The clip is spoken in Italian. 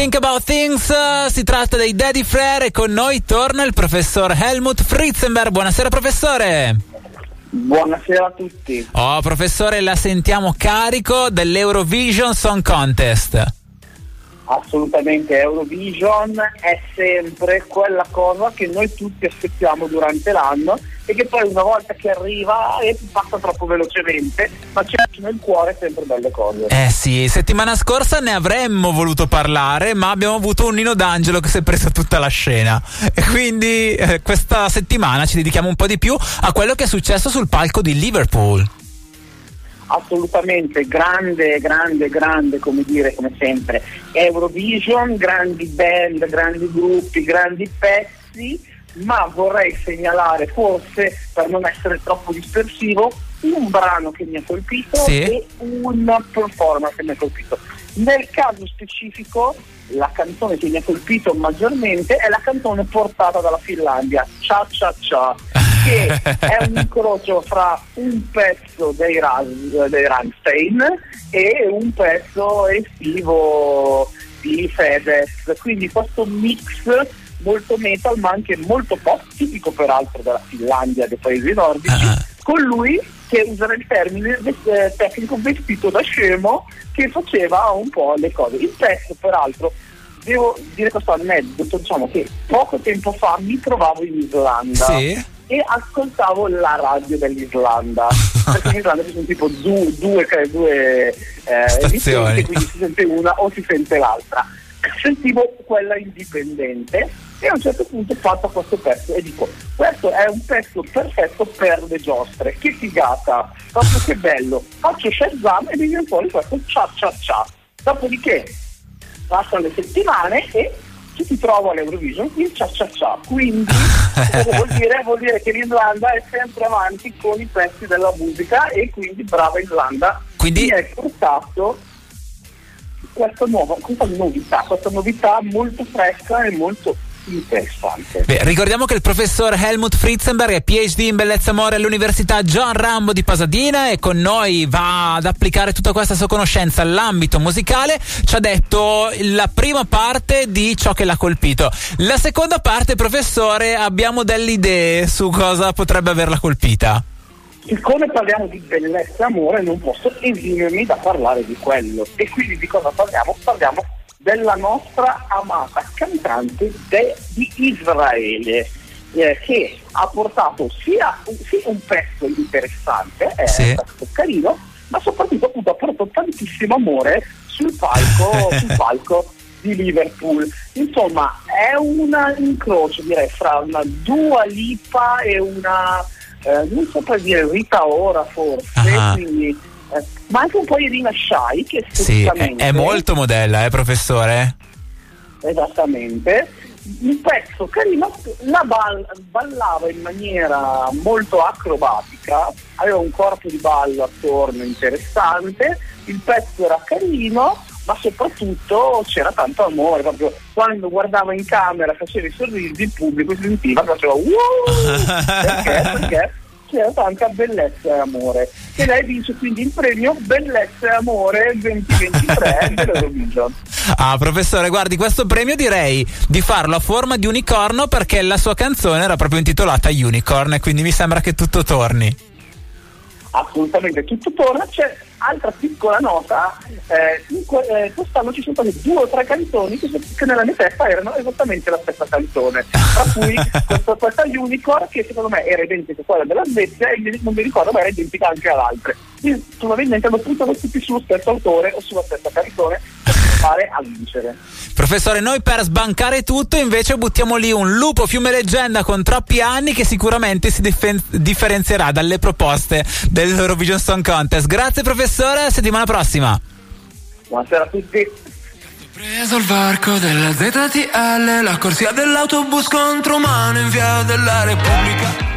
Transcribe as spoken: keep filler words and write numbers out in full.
Think About Things, uh, si tratta dei Daði Freyr e con noi torna il professor Helmut Fritzemberg. Buonasera professore. Buonasera a tutti. Oh professore, la sentiamo carico dell'Eurovision Song Contest. Assolutamente, Eurovision è sempre quella cosa che noi tutti aspettiamo durante l'anno e che poi una volta che arriva e passa troppo velocemente, ma c'è nel cuore sempre belle cose. Eh sì, settimana scorsa ne avremmo voluto parlare, ma abbiamo avuto un Nino D'Angelo che si è preso tutta la scena e quindi eh, questa settimana ci dedichiamo un po' di più a quello che è successo sul palco di Liverpool. Assolutamente, grande, grande, grande, come dire, come sempre, Eurovision, grandi band, grandi gruppi, grandi pezzi, ma vorrei segnalare, forse per non essere troppo dispersivo, un brano che mi ha colpito, sì, e una performance che mi ha colpito. Nel caso specifico, la canzone che mi ha colpito maggiormente è la canzone portata dalla Finlandia, Cha Cha Cha, che è un incrocio fra un pezzo dei, Ras- dei Rammstein e un pezzo estivo di Fedez, quindi questo mix molto metal ma anche molto pop, tipico peraltro della Finlandia, dei paesi nordici, uh-huh. con lui che usava il termine eh, tecnico vestito da scemo, che faceva un po' le cose. Il pezzo peraltro, devo dire questo aneddoto, diciamo che poco tempo fa mi trovavo in Islanda, sì, e ascoltavo la radio dell'Islanda perché in Islanda ci sono tipo due, due, due eh, stazioni, quindi si sente una o si sente l'altra. Sentivo quella indipendente e a un certo punto faccio questo pezzo e dico: questo è un pezzo perfetto per le giostre, che figata, proprio che bello, faccio Shazam e mi viene fuori questo Cha Cha Cha. Dopodiché passano le settimane e ci si trova all'Eurovision il Cha Cha Cha, quindi cosa vuol dire? Vuol dire che l'Islanda è sempre avanti con i pezzi della musica e quindi brava Islanda, quindi mi è portato questa nuova, questa novità, questa novità molto fresca e molto interessante. Beh, ricordiamo che il professor Helmut Fritzemberg è PhD in bellezza amore all'università John Rambo di Pasadena e con noi va ad applicare tutta questa sua conoscenza all'ambito musicale. Ci ha detto la prima parte di ciò che l'ha colpito. La seconda parte, professore, abbiamo delle idee su cosa potrebbe averla colpita. Siccome parliamo di bellezza e amore non posso esimermi da parlare di quello, e quindi di cosa parliamo? Parliamo della nostra amata cantante de, di Israele, eh, che ha portato sia un, sia un pezzo interessante, eh, sì, un pezzo carino, ma soprattutto appunto ha portato tantissimo amore sul palco, sul palco di Liverpool. Insomma è un incrocio, direi, fra una Dua Lipa e una eh, non so per dire Rita Ora forse, uh-huh. quindi Eh, ma anche un po' Irina Shai, che sì, è, è molto modella, eh professore? Esattamente, il pezzo carino, la ball- ballava in maniera molto acrobatica, aveva un corpo di ballo attorno interessante, il pezzo era carino, ma soprattutto c'era tanto amore, proprio quando guardava in camera, faceva i sorrisi, il pubblico sentiva, faceva wow, perché? perché? C'era tanta bellezza e amore. E lei vince quindi il premio Bellezza e Amore duemilaventitré dell'Eurovision. Ah professore, guardi, questo premio direi di farlo a forma di unicorno, perché la sua canzone era proprio intitolata Unicorn e quindi mi sembra che tutto torni. Assolutamente, tutto torna. C'è altra piccola nota, eh, in que- eh, quest'anno ci sono state due o tre canzoni che, che nella mia testa erano esattamente la stessa canzone, tra cui questa, questa Unicorn, che secondo me era identica a quella della Svezia e non mi ricordo, ma era identica anche ad altre. Quindi probabilmente hanno puntato tutti sullo stesso autore o sulla stessa canzone per fare a vincere. Professore, noi per sbancare tutto invece buttiamo lì un Lupo Fiume Leggenda con Troppi Anni, che sicuramente si difen- differenzierà dalle proposte dell'Eurovision Song Contest. Grazie professore, a settimana prossima. Buonasera a tutti. Ho preso il varco della Z T L, la corsia dell'autobus contro mano in via della Repubblica.